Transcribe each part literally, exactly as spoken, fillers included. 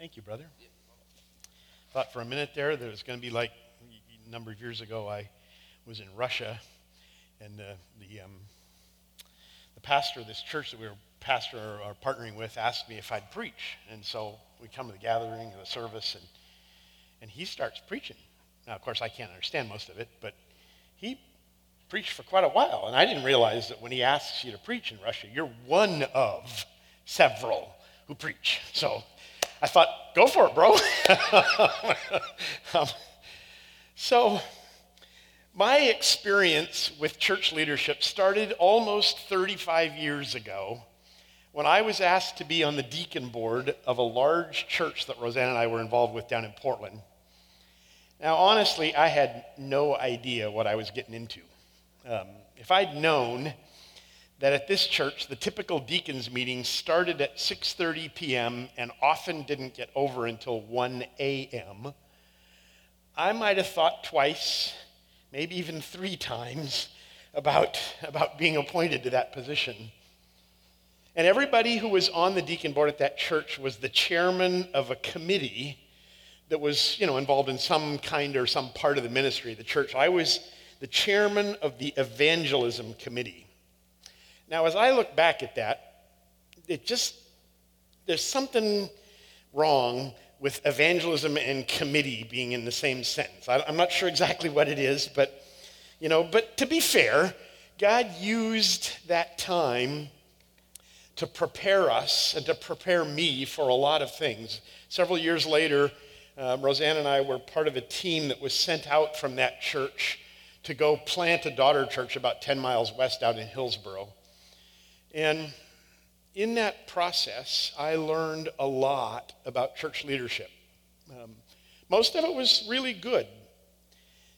Thank you, brother. I thought for a minute there that it was going to be like a number of years ago. I was in Russia, and the the, um, the pastor of this church that we were pastor or partnering with asked me if I'd preach. And so we come to the gathering and the service, and and he starts preaching. Now, of course, I can't understand most of it, but he preached for quite a while, and I didn't realize that when he asks you to preach in Russia, you're one of several who preach. So I thought, go for it, bro. um, so my experience with church leadership started almost thirty-five years ago when I was asked to be on the deacon board of a large church that Roseanne and I were involved with down in Portland. Now, honestly, I had no idea what I was getting into. Um, if I'd known that at this church, the typical deacons meeting started at six thirty p.m. and often didn't get over until one a.m., I might have thought twice, maybe even three times, about, about being appointed to that position. And everybody who was on the deacon board at that church was the chairman of a committee that was, you know, involved in some kind or some part of the ministry of the church. I was the chairman of the evangelism committee. Now, as I look back at that, it just, there's something wrong with evangelism and committee being in the same sentence. I, I'm not sure exactly what it is, but, you know, but to be fair, God used that time to prepare us and to prepare me for a lot of things. Several years later, uh, Roseanne and I were part of a team that was sent out from that church to go plant a daughter church about ten miles west out in Hillsborough. And in that process, I learned a lot about church leadership. Um, most of it was really good.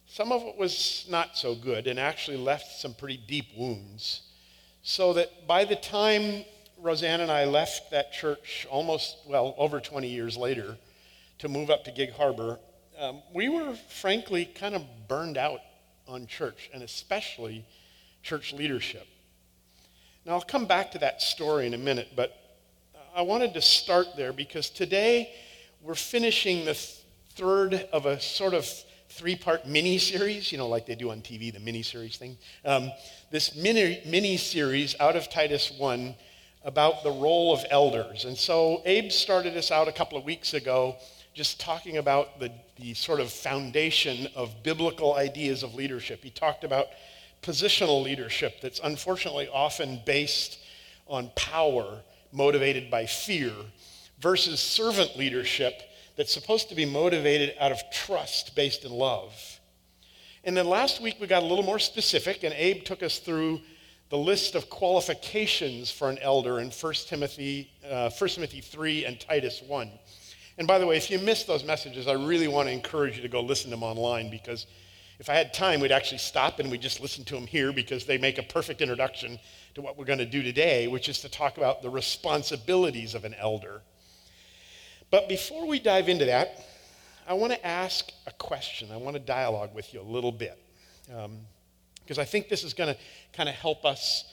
Some of it was not so good and actually left some pretty deep wounds. So that by the time Roseanne and I left that church almost, well, over twenty years later to move up to Gig Harbor, um, we were frankly kind of burned out on church, and especially church leadership. Now, I'll come back to that story in a minute, but I wanted to start there because today we're finishing the th- third of a sort of three-part mini-series, you know, like they do on T V, the mini-series thing. Um, this mini, mini-series out of Titus one about the role of elders. And so Abe started us out a couple of weeks ago just talking about the, the sort of foundation of biblical ideas of leadership. He talked about positional leadership that's unfortunately often based on power, motivated by fear, versus servant leadership that's supposed to be motivated out of trust based in love. And then last week we got a little more specific, and Abe took us through the list of qualifications for an elder in First Timothy three and Titus one. And by the way, if you missed those messages, I really want to encourage you to go listen to them online, because if I had time, we'd actually stop and we'd just listen to them here, because they make a perfect introduction to what we're going to do today, which is to talk about the responsibilities of an elder. But before we dive into that, I want to ask a question. I want to dialogue with you a little bit, um, because I think this is going to kind of help us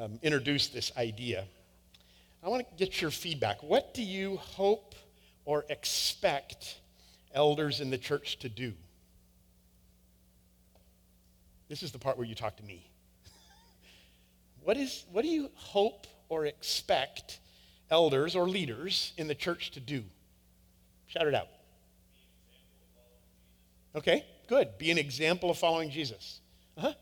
um, introduce this idea. I want to get your feedback. What do you hope or expect elders in the church to do? This is the part where you talk to me. What is, what do you hope or expect elders or leaders in the church to do? Shout it out. Okay, good. Be an example of following Jesus. Uh-huh.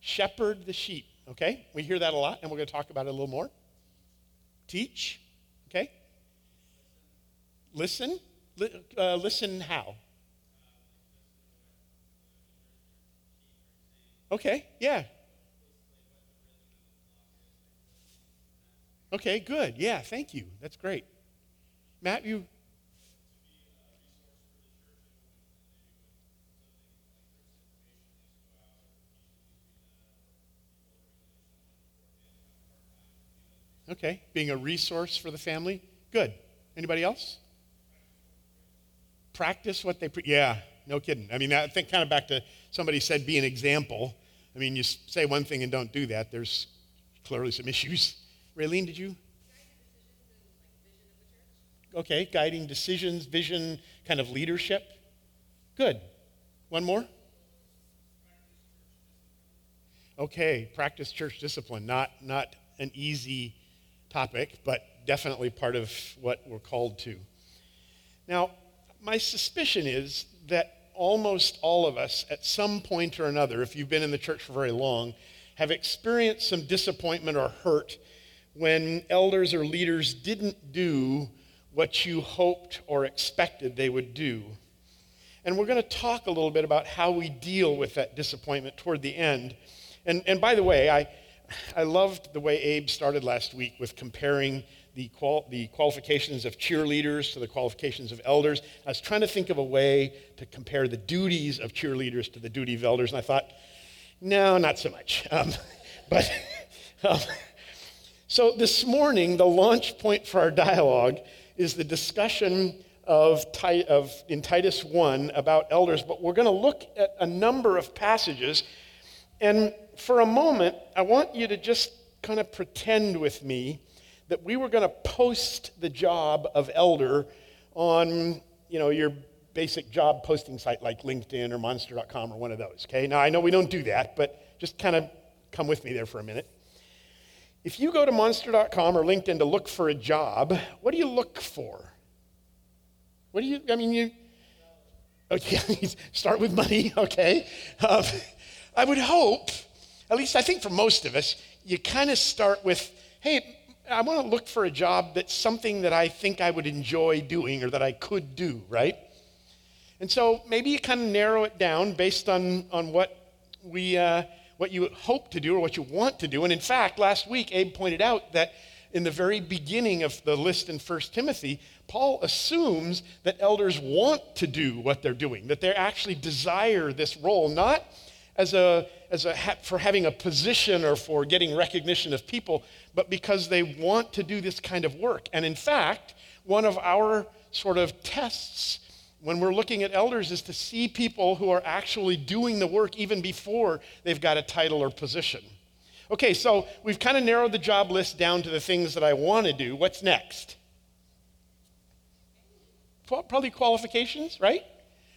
Shepherd the sheep. Okay, we hear that a lot, and we're going to talk about it a little more. Teach. Okay. Listen. Li- uh, listen how? Okay, yeah. Okay, good. Yeah, thank you. That's great. Matt, you... Okay, being a resource for the family. Good. Anybody else? Practice what they... Pre- yeah, no kidding. I mean, I think kind of back to somebody said be an example. I mean, you say one thing and don't do that. There's clearly some issues. Raylene, did you? Okay, guiding decisions, vision, kind of leadership. Good. One more? Okay, practice church discipline. Not, not an easy topic, but definitely part of what we're called to. Now, my suspicion is that almost all of us, at some point or another, if you've been in the church for very long, have experienced some disappointment or hurt when elders or leaders didn't do what you hoped or expected they would do. And we're going to talk a little bit about how we deal with that disappointment toward the end. And, and by the way, I, I loved the way Abe started last week with comparing the, qual- the qualifications of cheerleaders to the qualifications of elders. I was trying to think of a way to compare the duties of cheerleaders to the duty of elders, and I thought, no, not so much. Um, but um, so this morning, the launch point for our dialogue is the discussion of, of in Titus one about elders, but we're going to look at a number of passages. And for a moment, I want you to just kind of pretend with me that we were going to post the job of elder on, you know, your basic job posting site like LinkedIn or monster dot com or one of those, okay? Now, I know we don't do that, but just kind of come with me there for a minute. If you go to monster dot com or LinkedIn to look for a job, what do you look for? What do you, I mean, you, okay, start with money, okay? Um, I would hope, at least I think for most of us, you kind of start with, hey, I want to look for a job that's something that I think I would enjoy doing or that I could do, right? And so maybe you kind of narrow it down based on, on what we uh, what you hope to do or what you want to do. And in fact, last week, Abe pointed out that in the very beginning of the list in First Timothy, Paul assumes that elders want to do what they're doing, that they actually desire this role, not as a as a ha- for having a position or for getting recognition of people, but because they want to do this kind of work. And in fact, one of our sort of tests when we're looking at elders is to see people who are actually doing the work even before they've got a title or position. Okay, so we've kind of narrowed the job list down to the things that I want to do. What's next? Probably qualifications, right?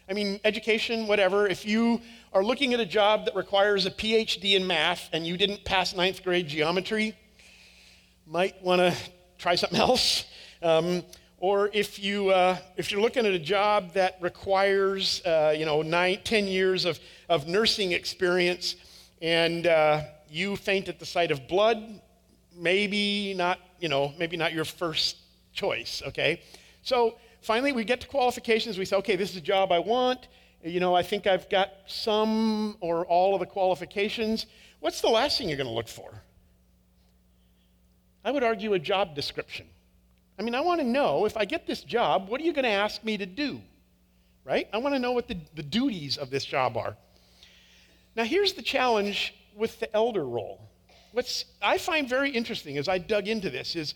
I mean, education, whatever. If you are looking at a job that requires a P H D in math and you didn't pass ninth grade geometry, might want to try something else. Um, Or if, you, uh, if you're looking at a job that requires, uh, you know, nine, ten years of, of nursing experience and uh, you faint at the sight of blood, maybe not, you know, maybe not your first choice, okay? So finally we get to qualifications. We say, okay, this is a job I want. You know, I think I've got some or all of the qualifications. What's the last thing you're going to look for? I would argue a job description. I mean, I want to know, if I get this job, what are you going to ask me to do, right? I want to know what the, the duties of this job are. Now, here's the challenge with the elder role. What I find very interesting as I dug into this is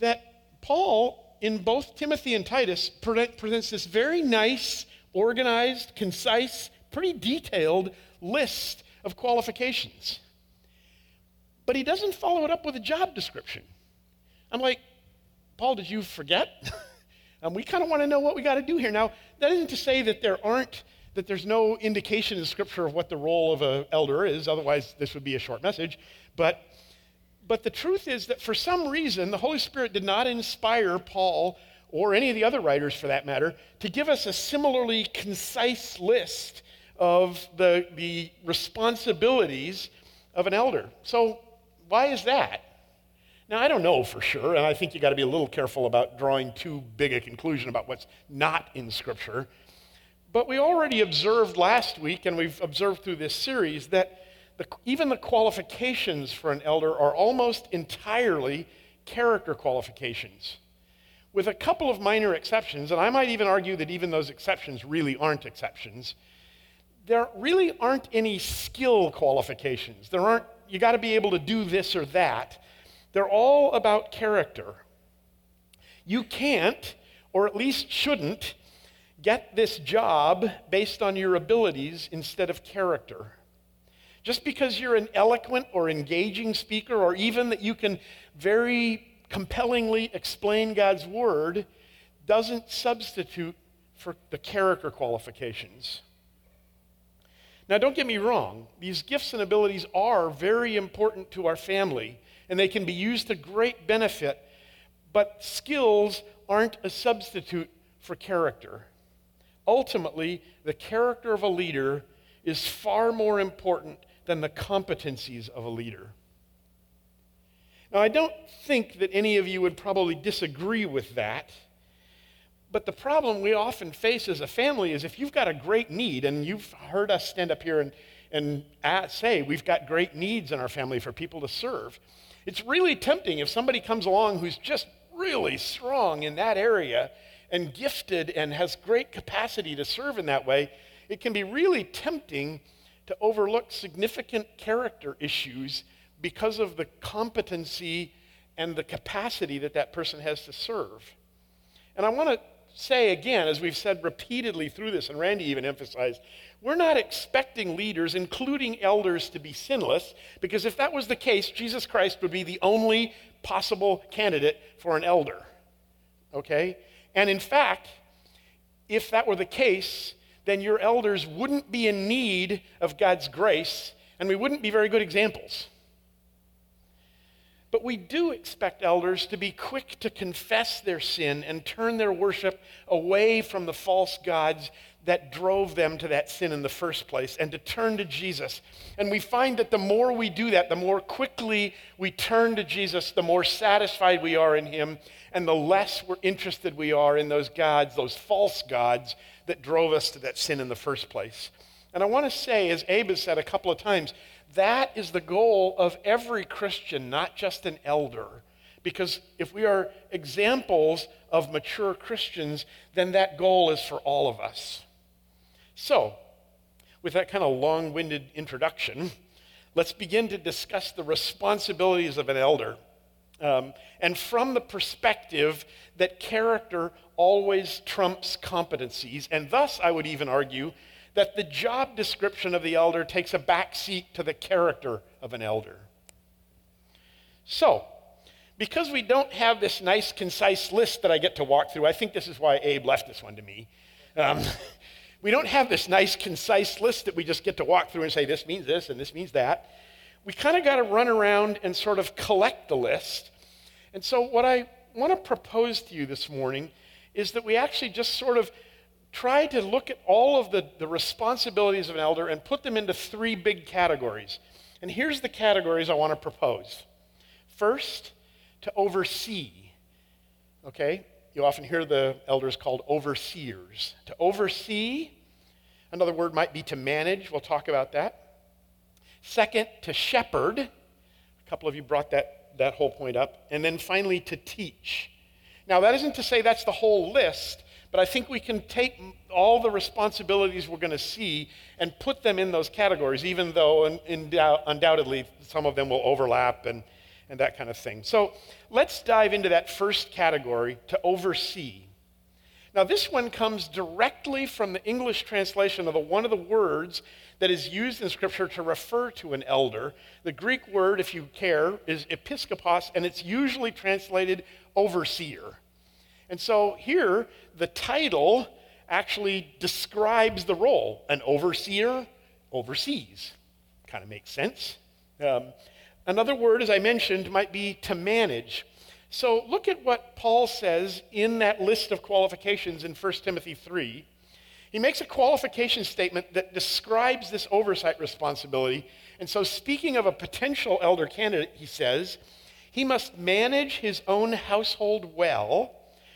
that Paul, in both Timothy and Titus, pre- presents this very nice, organized, concise, pretty detailed list of qualifications. But he doesn't follow it up with a job description. I'm like, Paul, did you forget? um, we kind of want to know what we got to do here. Now, that isn't to say that there aren't, that there's no indication in Scripture of what the role of an elder is. Otherwise, this would be a short message. But, but the truth is that for some reason, the Holy Spirit did not inspire Paul or any of the other writers, for that matter, to give us a similarly concise list of the, the responsibilities of an elder. So why is that? Now, I don't know for sure, and I think you got to be a little careful about drawing too big a conclusion about what's not in Scripture. But we already observed last week, and we've observed through this series, that the, even the qualifications for an elder are almost entirely character qualifications, with a couple of minor exceptions, and I might even argue that even those exceptions really aren't exceptions. There really aren't any skill qualifications. There aren't, you got to be able to do this or that. They're all about character. You can't, or at least shouldn't, get this job based on your abilities instead of character. Just because you're an eloquent or engaging speaker, or even that you can very compellingly explain God's word, doesn't substitute for the character qualifications. Now, don't get me wrong. These gifts and abilities are very important to our family, and they can be used to great benefit, but skills aren't a substitute for character. Ultimately, the character of a leader is far more important than the competencies of a leader. Now, I don't think that any of you would probably disagree with that, but the problem we often face as a family is if you've got a great need, and you've heard us stand up here and, and say we've got great needs in our family for people to serve, it's really tempting if somebody comes along who's just really strong in that area and gifted and has great capacity to serve in that way, it can be really tempting to overlook significant character issues because of the competency and the capacity that that person has to serve. And I want to say again, as we've said repeatedly through this, and Randy even emphasized, we're not expecting leaders, including elders, to be sinless, because if that was the case, Jesus Christ would be the only possible candidate for an elder, okay? And in fact, if that were the case, then your elders wouldn't be in need of God's grace, and we wouldn't be very good examples. But we do expect elders to be quick to confess their sin and turn their worship away from the false gods that drove them to that sin in the first place and to turn to Jesus. And we find that the more we do that, the more quickly we turn to Jesus, the more satisfied we are in him, and the less we're interested we are in those gods, those false gods that drove us to that sin in the first place. And I want to say, as Abe has said a couple of times, that is the goal of every Christian, not just an elder. Because if we are examples of mature Christians, then that goal is for all of us. So, with that kind of long-winded introduction, let's begin to discuss the responsibilities of an elder. Um, and from the perspective that character always trumps competencies, and thus I would even argue that the job description of the elder takes a backseat to the character of an elder. So, because we don't have this nice, concise list that I get to walk through, I think this is why Abe left this one to me. Um, we don't have this nice, concise list that we just get to walk through and say, this means this and this means that. We kind of got to run around and sort of collect the list. And so what I want to propose to you this morning is that we actually just sort of try to look at all of the, the responsibilities of an elder and put them into three big categories. And here's the categories I want to propose. First, to oversee. Okay? You often hear the elders called overseers. To oversee, another word might be to manage. We'll talk about that. Second, to shepherd. A couple of you brought that, that whole point up. And then finally, to teach. Now, that isn't to say that's the whole list, but I think we can take all the responsibilities we're going to see and put them in those categories, even though in, in doubt, undoubtedly some of them will overlap and, and that kind of thing. So let's dive into that first category, to oversee. Now, this one comes directly from the English translation of the, one of the words that is used in Scripture to refer to an elder. The Greek word, if you care, is episkopos, and it's usually translated overseer. And so here, the title actually describes the role. An overseer oversees. Kind of makes sense. Um, another word, as I mentioned, might be to manage. So look at what Paul says in that list of qualifications in First Timothy three. He makes a qualification statement that describes this oversight responsibility. And so speaking of a potential elder candidate, he says, he must manage his own household well,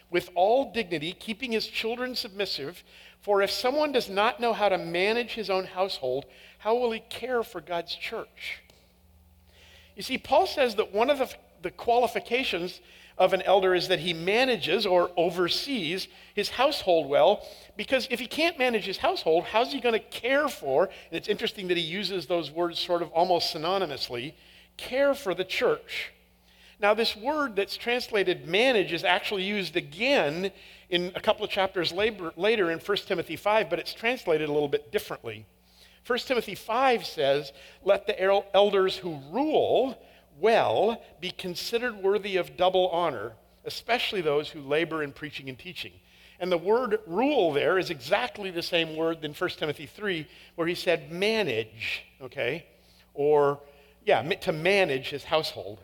with all dignity, keeping his children submissive. For if someone does not know how to manage his own household, how will he care for God's church? You see, Paul says that one of the, the qualifications of an elder is that he manages or oversees his household well, because if he can't manage his household, how's he going to care for, and it's interesting that he uses those words sort of almost synonymously, care for the church. Now, this word that's translated manage is actually used again in a couple of chapters later, later in First Timothy five, but it's translated a little bit differently. First Timothy five says, let the elders who rule well be considered worthy of double honor, especially those who labor in preaching and teaching. And the word rule there is exactly the same word in First Timothy three, where he said manage, okay? Or, yeah, to manage his household.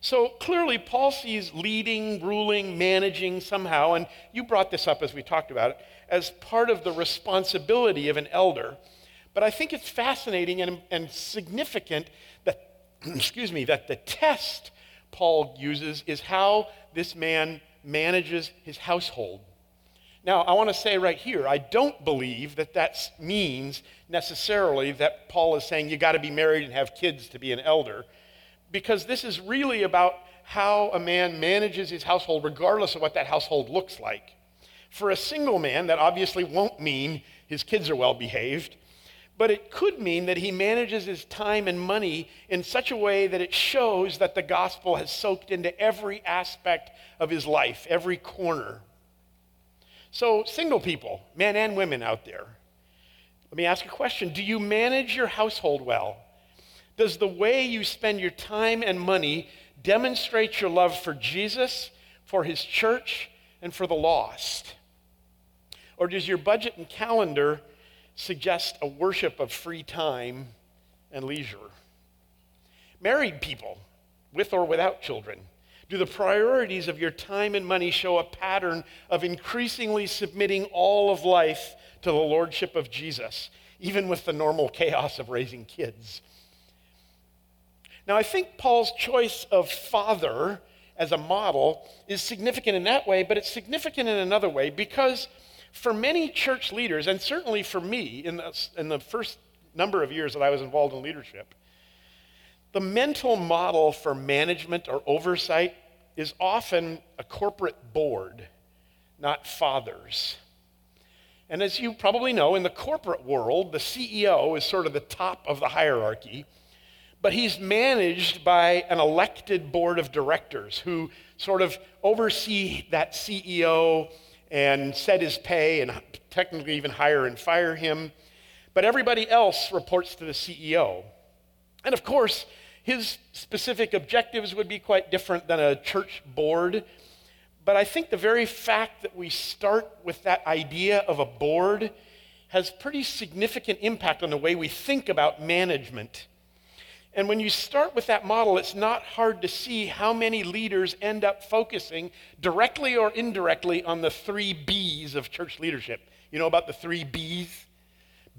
So clearly Paul sees leading, ruling, managing somehow, and you brought this up as we talked about it, as part of the responsibility of an elder. But I think it's fascinating and, and significant that, excuse me, that the test Paul uses is how this man manages his household. Now, I want to say right here, I don't believe that that means necessarily that Paul is saying you got to be married and have kids to be an elder, because this is really about how a man manages his household regardless of what that household looks like. For a single man, that obviously won't mean his kids are well behaved, but it could mean that he manages his time and money in such a way that it shows that the gospel has soaked into every aspect of his life, every corner. So single people, men and women out there, let me ask a question. Do you manage your household well? Does the way you spend your time and money demonstrate your love for Jesus, for his church, and for the lost? Or does your budget and calendar suggest a worship of free time and leisure? Married people, with or without children, do the priorities of your time and money show a pattern of increasingly submitting all of life to the lordship of Jesus, even with the normal chaos of raising kids? Now, I think Paul's choice of father as a model is significant in that way, but it's significant in another way, because for many church leaders, and certainly for me in the, in the first number of years that I was involved in leadership, the mental model for management or oversight is often a corporate board, not fathers. And as you probably know, in the corporate world, the C E O is sort of the top of the hierarchy, but he's managed by an elected board of directors who sort of oversee that C E O and set his pay and technically even hire and fire him. But everybody else reports to the C E O. And of course, his specific objectives would be quite different than a church board. But I think the very fact that we start with that idea of a board has pretty significant impact on the way we think about management. And when you start with that model, it's not hard to see how many leaders end up focusing directly or indirectly on the three B's of church leadership. You know about the three B's?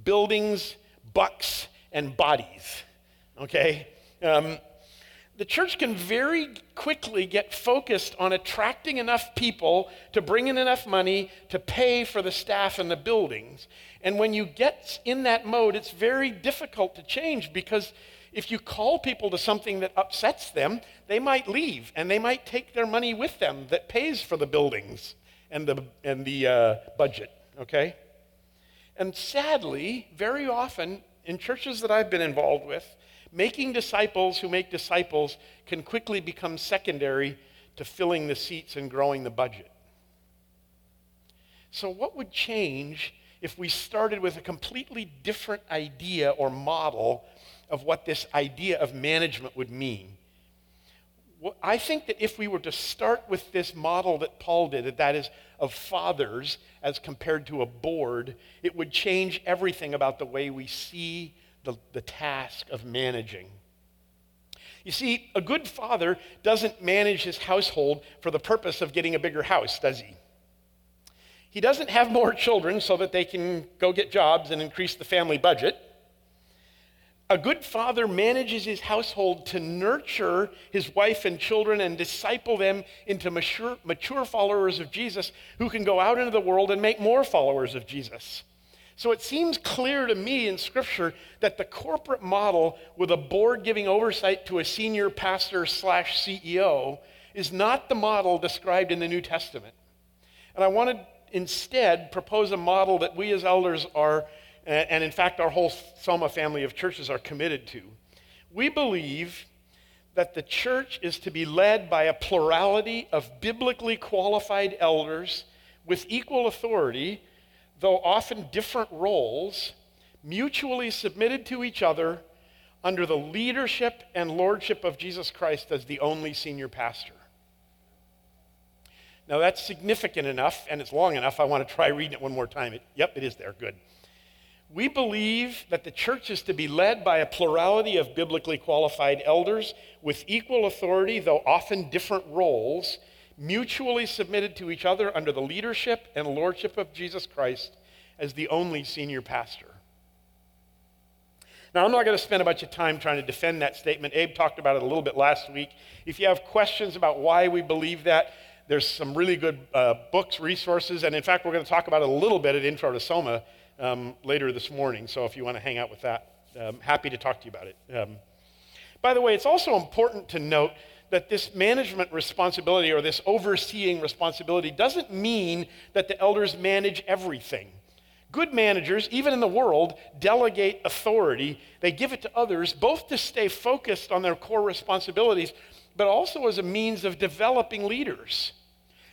Buildings, bucks, and bodies, okay? Um, the church can very quickly get focused on attracting enough people to bring in enough money to pay for the staff and the buildings. And when you get in that mode, it's very difficult to change, because if you call people to something that upsets them, they might leave, and they might take their money with them that pays for the buildings and the and the uh, budget, okay? And sadly, very often in churches that I've been involved with, making disciples who make disciples can quickly become secondary to filling the seats and growing the budget. So what would change if we started with a completely different idea or model of what this idea of management would mean? Well, I think that if we were to start with this model that Paul did, that, that is of fathers as compared to a board, it would change everything about the way we see the, the task of managing. You see, a good father doesn't manage his household for the purpose of getting a bigger house, does he? He doesn't have more children so that they can go get jobs and increase the family budget. A good father manages his household to nurture his wife and children and disciple them into mature, mature followers of Jesus who can go out into the world and make more followers of Jesus. So it seems clear to me in Scripture that the corporate model with a board giving oversight to a senior pastor slash C E O is not the model described in the New Testament. And I want to instead propose a model that we as elders are, and in fact, our whole Soma family of churches are committed to. We believe that the church is to be led by a plurality of biblically qualified elders with equal authority, though often different roles, mutually submitted to each other under the leadership and lordship of Jesus Christ as the only senior pastor. Now that's significant enough, and it's long enough. I want to try reading it one more time. It, yep, it is there. Good. We believe that the church is to be led by a plurality of biblically qualified elders with equal authority, though often different roles, mutually submitted to each other under the leadership and lordship of Jesus Christ as the only senior pastor. Now, I'm not going to spend a bunch of time trying to defend that statement. Abe talked about it a little bit last week. If you have questions about why we believe that, there's some really good uh, books, resources, and in fact, we're going to talk about it a little bit at Intro to Soma um, later this morning, so if you want to hang out with that, I'm happy to talk to you about it. Um, by the way, it's also important to note that this management responsibility or this overseeing responsibility doesn't mean that the elders manage everything. Good managers, even in the world, delegate authority. They give it to others, both to stay focused on their core responsibilities, but also as a means of developing leaders.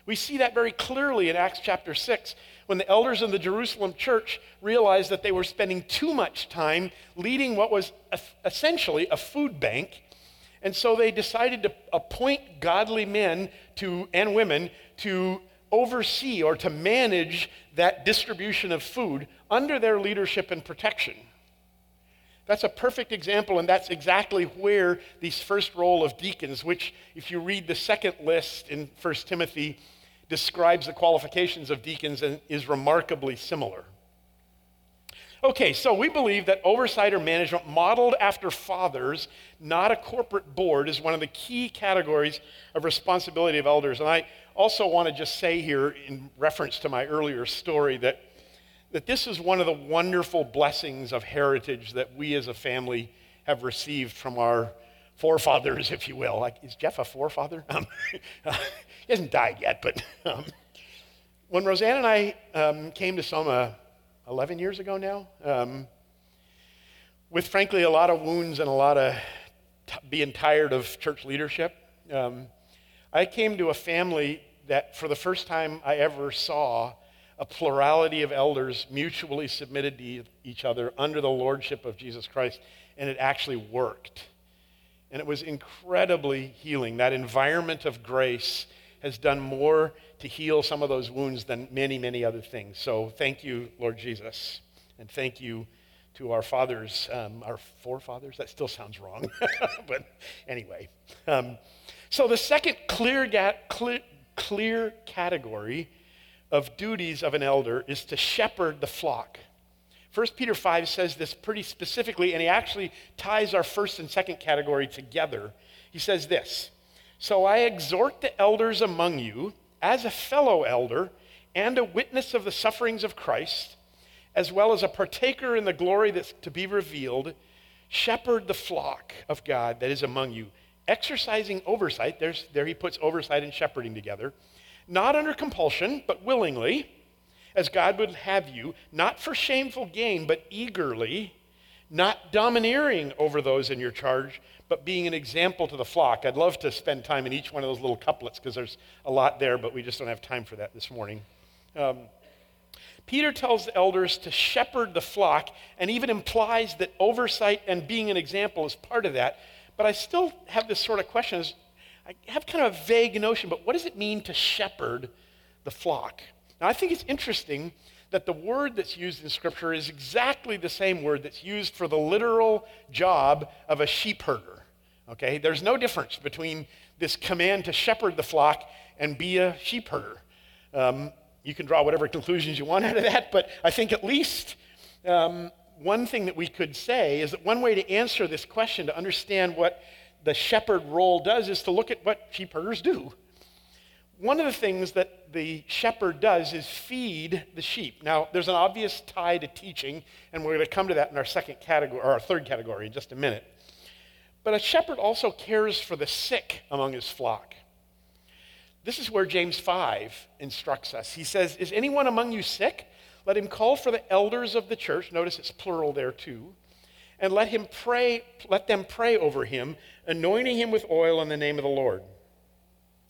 We see that very clearly in Acts chapter six, when the elders in the Jerusalem church realized that they were spending too much time leading what was essentially a food bank, and so they decided to appoint godly men to and women to oversee or to manage that distribution of food under their leadership and protection. That's a perfect example, and that's exactly where these first role of deacons, which if you read the second list in First Timothy, describes the qualifications of deacons and is remarkably similar. Okay, so we believe that oversight or management modeled after fathers, not a corporate board, is one of the key categories of responsibility of elders. And I also want to just say here, in reference to my earlier story, that, that this is one of the wonderful blessings of heritage that we as a family have received from our forefathers, if you will. Like, is Jeff a forefather? Um, he hasn't died yet, but um, when Roseanne and I um, came to Soma eleven years ago now, um, with frankly a lot of wounds and a lot of t- being tired of church leadership, um, I came to a family that for the first time I ever saw a plurality of elders mutually submitted to e- each other under the lordship of Jesus Christ, and it actually worked. And it was incredibly healing. That environment of grace has done more to heal some of those wounds than many, many other things. So thank you, Lord Jesus, and thank you to our fathers, um, our forefathers. That still sounds wrong, but anyway. Um, so the second clear, ga- clear, clear category of duties of an elder is to shepherd the flock. First Peter five says this pretty specifically, and he actually ties our first and second category together. He says this, "So I exhort the elders among you, as a fellow elder and a witness of the sufferings of Christ, as well as a partaker in the glory that's to be revealed, shepherd the flock of God that is among you, exercising oversight," there's, there he puts oversight and shepherding together, "not under compulsion, but willingly, as God would have you, not for shameful gain, but eagerly, not domineering over those in your charge, but being an example to the flock." I'd love to spend time in each one of those little couplets because there's a lot there, but we just don't have time for that this morning. Um, Peter tells the elders to shepherd the flock and even implies that oversight and being an example is part of that. But I still have this sort of question. I have kind of a vague notion, but what does it mean to shepherd the flock? Now, I think it's interesting that the word that's used in Scripture is exactly the same word that's used for the literal job of a sheep herder, okay? There's no difference between this command to shepherd the flock and be a sheep herder. Um, you can draw whatever conclusions you want out of that, but I think at least um, one thing that we could say is that one way to answer this question, to understand what the shepherd role does, is to look at what sheep herders do. One of the things that the shepherd does is feed the sheep. Now, there's an obvious tie to teaching, and we're going to come to that in our second category, or our third category in just a minute. But a shepherd also cares for the sick among his flock. This is where James five instructs us. He says, "Is anyone among you sick? Let him call for the elders of the church." Notice it's plural there too. "And let him pray, let them pray over him, anointing him with oil in the name of the Lord."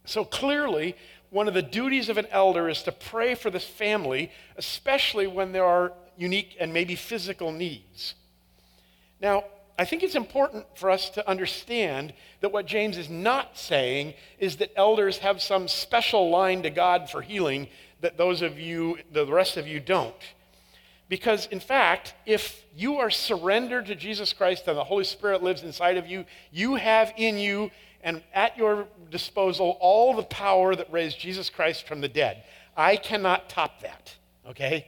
So clearly, one of the duties of an elder is to pray for this family, especially when there are unique and maybe physical needs. Now, I think it's important for us to understand that what James is not saying is that elders have some special line to God for healing that those of you, the rest of you don't. Because in fact, if you are surrendered to Jesus Christ and the Holy Spirit lives inside of you, you have in you and at your disposal all the power that raised Jesus Christ from the dead. I cannot top that, okay?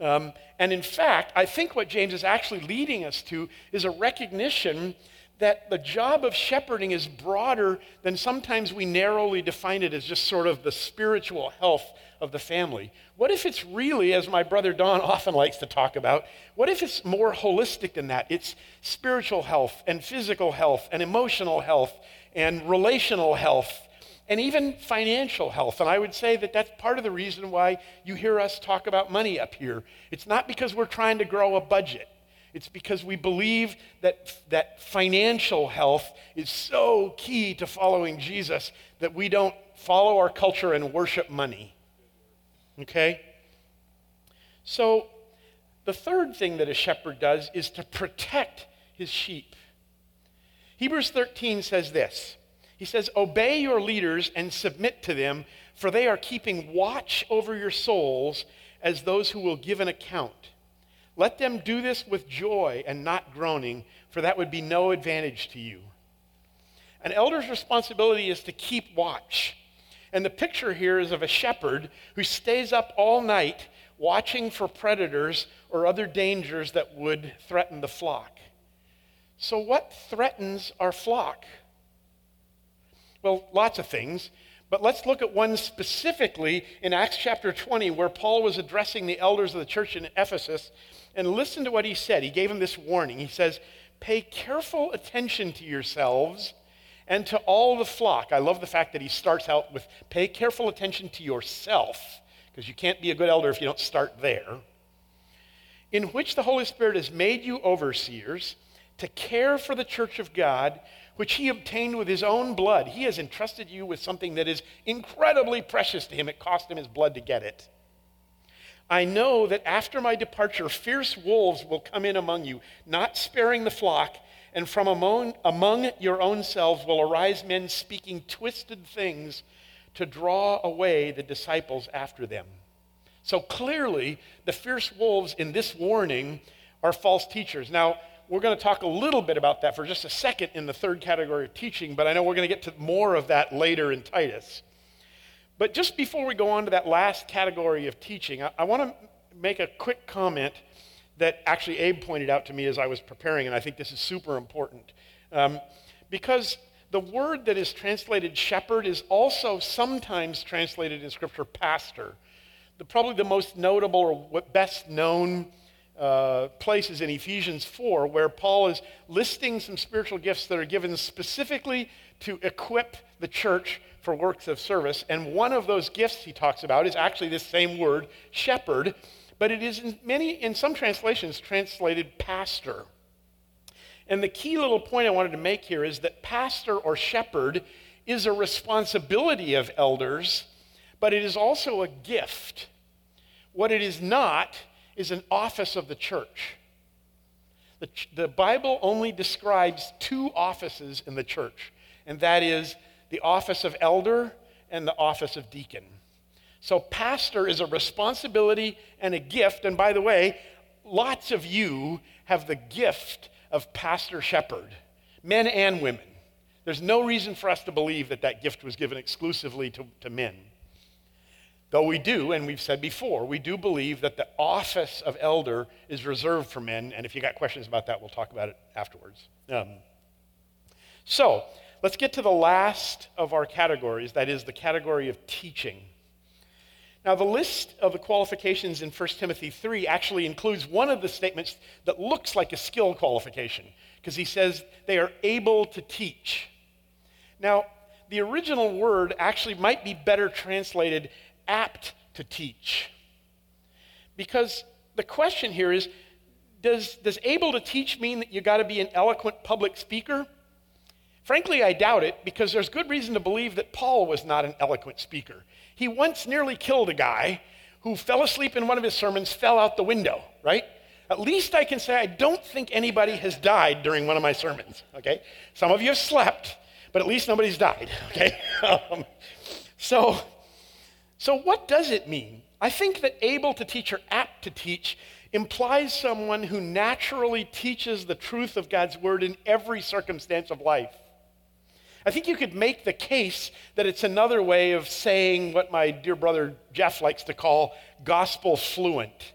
Um, and in fact, I think what James is actually leading us to is a recognition that the job of shepherding is broader than sometimes we narrowly define it as just sort of the spiritual health of the family. What if it's really, as my brother Don often likes to talk about, what if it's more holistic than that? It's spiritual health and physical health and emotional health and relational health and even financial health. And I would say that that's part of the reason why you hear us talk about money up here. It's not because we're trying to grow a budget. It's because we believe that, that financial health is so key to following Jesus that we don't follow our culture and worship money. Okay? So the third thing that a shepherd does is to protect his sheep. Hebrews thirteen says this. He says, "Obey your leaders and submit to them, for they are keeping watch over your souls as those who will give an account. Let them do this with joy and not groaning, for that would be no advantage to you." An elder's responsibility is to keep watch. And the picture here is of a shepherd who stays up all night watching for predators or other dangers that would threaten the flock. So what threatens our flock? Well, lots of things, but let's look at one specifically in Acts chapter twenty, where Paul was addressing the elders of the church in Ephesus, and listen to what he said. He gave them this warning. He says, "Pay careful attention to yourselves and to all the flock." I love the fact that he starts out with, "Pay careful attention to yourself," because you can't be a good elder if you don't start there, "in which the Holy Spirit has made you overseers to care for the church of God, which he obtained with his own blood." He has entrusted you with something that is incredibly precious to him. It cost him his blood to get it. "I know that after my departure, fierce wolves will come in among you, not sparing the flock, and from among, among your own selves will arise men speaking twisted things to draw away the disciples after them." So clearly, the fierce wolves in this warning are false teachers. Now, we're going to talk a little bit about that for just a second in the third category of teaching, but I know we're going to get to more of that later in Titus. But just before we go on to that last category of teaching, I, I want to make a quick comment that actually Abe pointed out to me as I was preparing, and I think this is super important. Um, because the word that is translated shepherd is also sometimes translated in Scripture pastor. The, probably the most notable or what best known Uh, places in Ephesians four where Paul is listing some spiritual gifts that are given specifically to equip the church for works of service. And one of those gifts he talks about is actually this same word, shepherd, but it is in many, in some translations, translated pastor. And the key little point I wanted to make here is that pastor or shepherd is a responsibility of elders, but it is also a gift. What it is not is an office of the church. The, the Bible only describes two offices in the church, and that is the office of elder and the office of deacon. So pastor is a responsibility and a gift, and by the way, lots of you have the gift of pastor shepherd, men and women. There's no reason for us to believe that that gift was given exclusively to, to men. Though we do, and we've said before, we do believe that the office of elder is reserved for men, and if you got questions about that, we'll talk about it afterwards. Um, so, let's get to the last of our categories, that is the category of teaching. Now, the list of the qualifications in First Timothy three actually includes one of the statements that looks like a skill qualification, because he says they are able to teach. Now, the original word actually might be better translated apt to teach. Because the question here is, does, does able to teach mean that you got to be an eloquent public speaker? Frankly, I doubt it, because there's good reason to believe that Paul was not an eloquent speaker. He once nearly killed a guy who fell asleep in one of his sermons, fell out the window, right? at least I can say I don't think anybody has died during one of my sermons, okay? Some of you have slept, but at least nobody's died, okay? um, so, so what does it mean? I think that able to teach or apt to teach implies someone who naturally teaches the truth of God's word in every circumstance of life. I think you could make the case that it's another way of saying what my dear brother Jeff likes to call gospel fluent.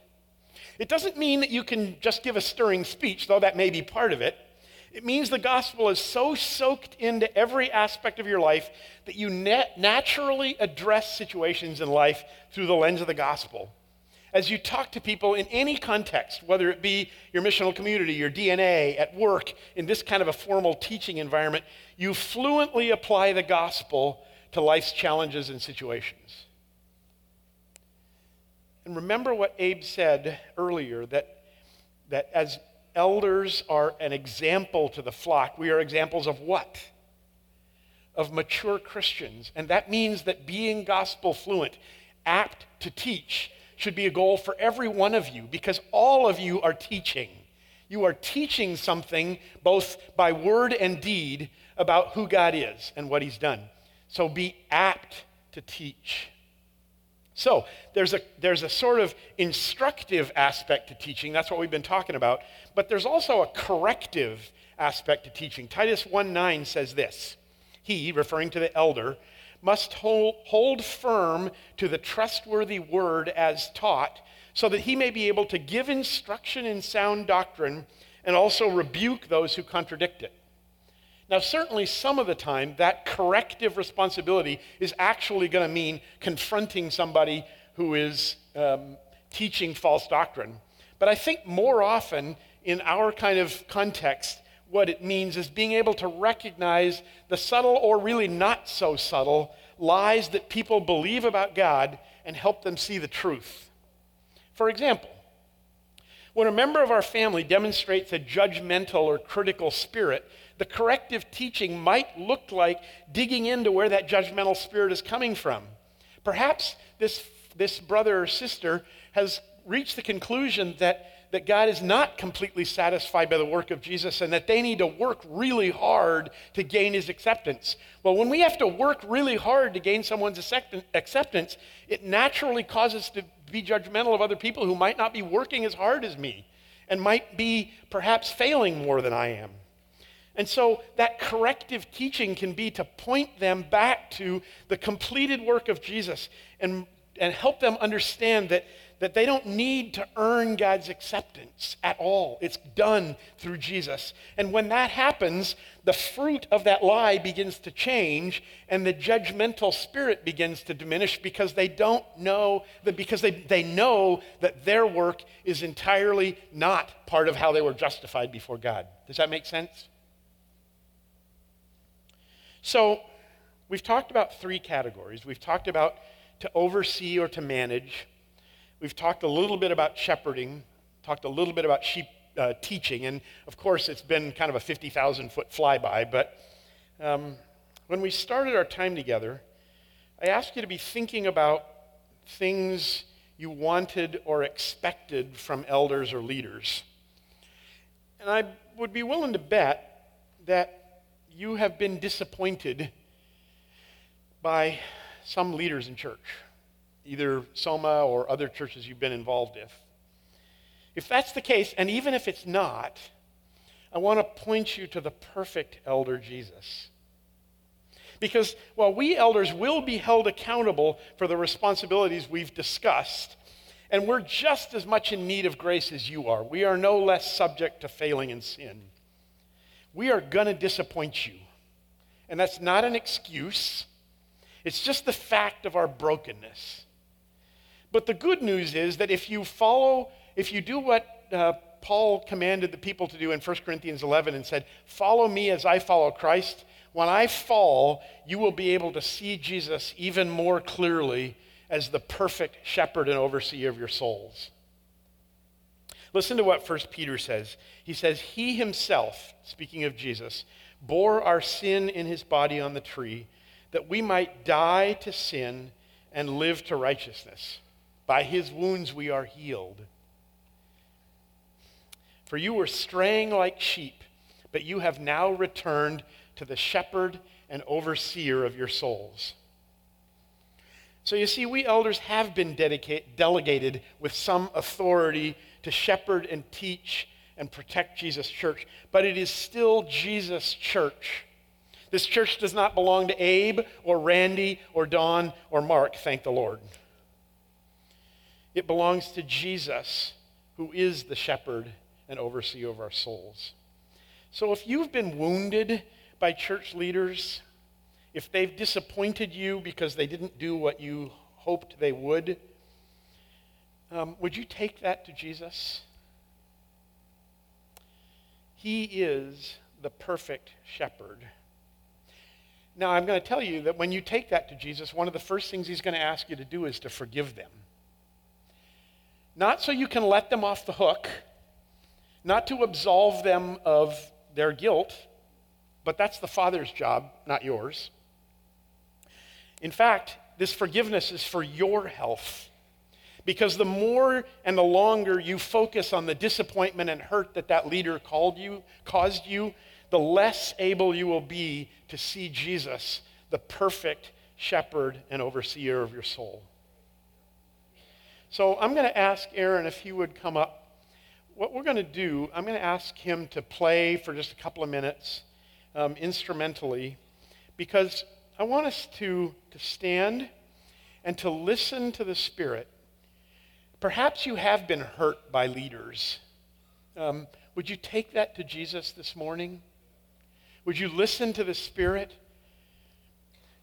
It doesn't mean that you can just give a stirring speech, though that may be part of it. It means the gospel is so soaked into every aspect of your life that you nat- naturally address situations in life through the lens of the gospel. As you talk to people in any context, whether it be your missional community, your D N A, at work, in this kind of a formal teaching environment, you fluently apply the gospel to life's challenges and situations. And remember what Abe said earlier, that, that as elders are an example to the flock, we are examples of what? Of mature Christians. And that means that being gospel fluent, apt to teach, should be a goal for every one of you, because all of you are teaching. You are teaching something, both by word and deed, about who God is and what he's done. So be apt to teach. So there's a, there's a sort of instructive aspect to teaching. That's what we've been talking about. But there's also a corrective aspect to teaching. Titus one nine says this. He, referring to the elder, must hold, hold firm to the trustworthy word as taught, so that he may be able to give instruction in sound doctrine and also rebuke those who contradict it. Now, certainly some of the time, that corrective responsibility is actually going to mean confronting somebody who is um, teaching false doctrine. But I think more often in our kind of context, what it means is being able to recognize the subtle or really not so subtle lies that people believe about God and help them see the truth. For example, when a member of our family demonstrates a judgmental or critical spirit, the corrective teaching might look like digging into where that judgmental spirit is coming from. Perhaps this, this brother or sister has reached the conclusion that that God is not completely satisfied by the work of Jesus and that they need to work really hard to gain his acceptance. Well, when we have to work really hard to gain someone's acceptance, it naturally causes us to be judgmental of other people who might not be working as hard as me and might be perhaps failing more than I am. And so that corrective teaching can be to point them back to the completed work of Jesus and, and help them understand that that they don't need to earn God's acceptance at all. It's done through Jesus. And when that happens, the fruit of that lie begins to change, and the judgmental spirit begins to diminish because they don't know, that because they, they know that their work is entirely not part of how they were justified before God. Does that make sense? So we've talked about three categories. We've talked about to oversee or to manage. We've talked a little bit about shepherding, talked a little bit about sheep uh, teaching, and of course it's been kind of a fifty thousand foot flyby, but um, when we started our time together, I asked you to be thinking about things you wanted or expected from elders or leaders. And I would be willing to bet that you have been disappointed by some leaders in church, either Soma or other churches you've been involved with. If that's the case, and even if it's not, I want to point you to the perfect elder, Jesus. Because while we elders will be held accountable for the responsibilities we've discussed, and we're just as much in need of grace as you are, we are no less subject to failing in sin. We are going to disappoint you. And that's not an excuse. It's just the fact of our brokenness. But the good news is that if you follow, if you do what uh, Paul commanded the people to do in First Corinthians eleven and said, "Follow me as I follow Christ," when I fall, you will be able to see Jesus even more clearly as the perfect shepherd and overseer of your souls. Listen to what First Peter says. He says, "He himself," speaking of Jesus, "bore our sin in his body on the tree, that we might die to sin and live to righteousness. By his wounds we are healed." For you were straying like sheep, but you have now returned to the shepherd and overseer of your souls. So you see, we elders have been dedicate, delegated with some authority to shepherd and teach and protect Jesus' church, but it is still Jesus' church. This church does not belong to Abe or Randy or Don or Mark, thank the Lord. It belongs to Jesus, who is the shepherd and overseer of our souls. So if you've been wounded by church leaders, if they've disappointed you because they didn't do what you hoped they would, um, would you take that to Jesus? He is the perfect shepherd. Now, I'm going to tell you that when you take that to Jesus, one of the first things he's going to ask you to do is to forgive them. Not so you can let them off the hook, not to absolve them of their guilt, but that's the Father's job, not yours. In fact, this forgiveness is for your health, because the more and the longer you focus on the disappointment and hurt that that leader called you, caused you, the less able you will be to see Jesus, the perfect shepherd and overseer of your soul. So I'm going to ask Aaron if he would come up. What we're going to do, I'm going to ask him to play for just a couple of minutes um, instrumentally, because I want us to, to stand and to listen to the Spirit. Perhaps you have been hurt by leaders. Um, would you take that to Jesus this morning? Would you listen to the Spirit?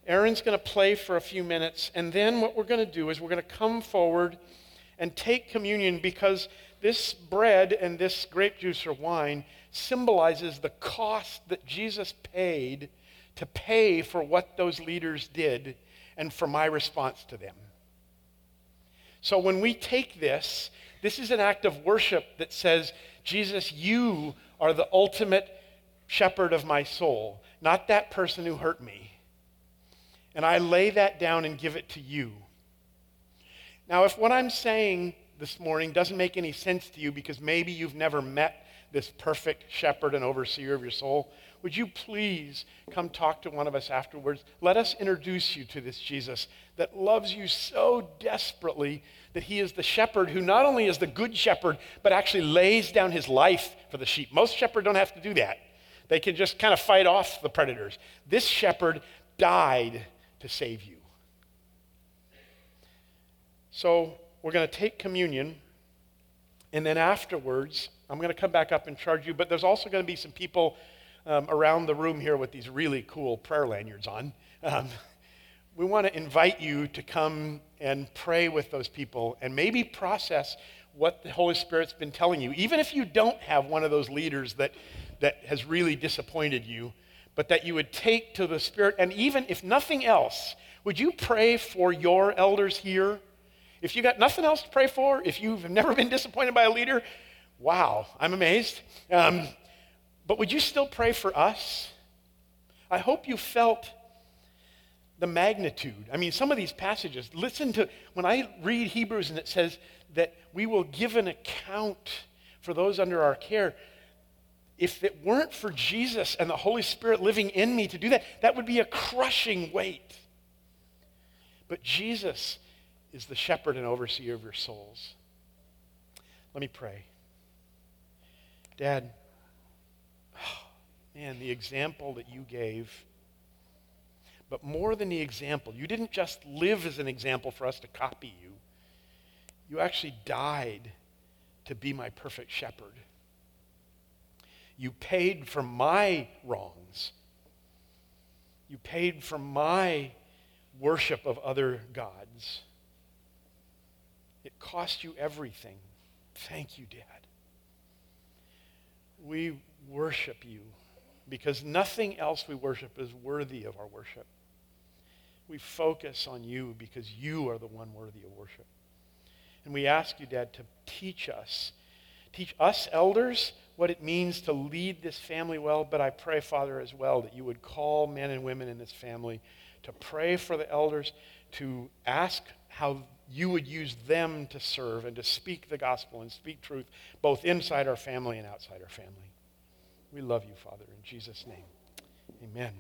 Aaron's going to play for a few minutes, and then what we're going to do is we're going to come forward and take communion, because this bread and this grape juice or wine symbolizes the cost that Jesus paid to pay for what those leaders did and for my response to them. So when we take this, this is an act of worship that says, Jesus, you are the ultimate shepherd of my soul, not that person who hurt me. And I lay that down and give it to you. Now, if what I'm saying this morning doesn't make any sense to you because maybe you've never met this perfect shepherd and overseer of your soul, would you please come talk to one of us afterwards? Let us introduce you to this Jesus that loves you so desperately that he is the shepherd who not only is the good shepherd, but actually lays down his life for the sheep. Most shepherds don't have to do that. They can just kind of fight off the predators. This shepherd died to save you. So we're going to take communion, and then afterwards, I'm going to come back up and charge you, but there's also going to be some people um, around the room here with these really cool prayer lanyards on. Um, we want to invite you to come and pray with those people and maybe process what the Holy Spirit's been telling you, even if you don't have one of those leaders that, that has really disappointed you, but that you would take to the Spirit. And even if nothing else, would you pray for your elders here? If you got nothing else to pray for, if you've never been disappointed by a leader, wow, I'm amazed. Um, but would you still pray for us? I hope you felt the magnitude. I mean, some of these passages, listen to, when I read Hebrews and it says that we will give an account for those under our care. If it weren't for Jesus and the Holy Spirit living in me to do that, that would be a crushing weight. But Jesus is the shepherd and overseer of your souls. Let me pray. Dad, oh, man, the example that you gave, but more than the example, you didn't just live as an example for us to copy you. You actually died to be my perfect shepherd. You paid for my wrongs. You paid for my worship of other gods. It cost you everything. Thank you, Dad. We worship you because nothing else we worship is worthy of our worship. We focus on you because you are the one worthy of worship. And we ask you, Dad, to teach us, teach us elders what it means to lead this family well, but I pray, Father, as well, that you would call men and women in this family to pray for the elders, to ask how you would use them to serve and to speak the gospel and speak truth both inside our family and outside our family. We love you, Father, in Jesus' name. Amen.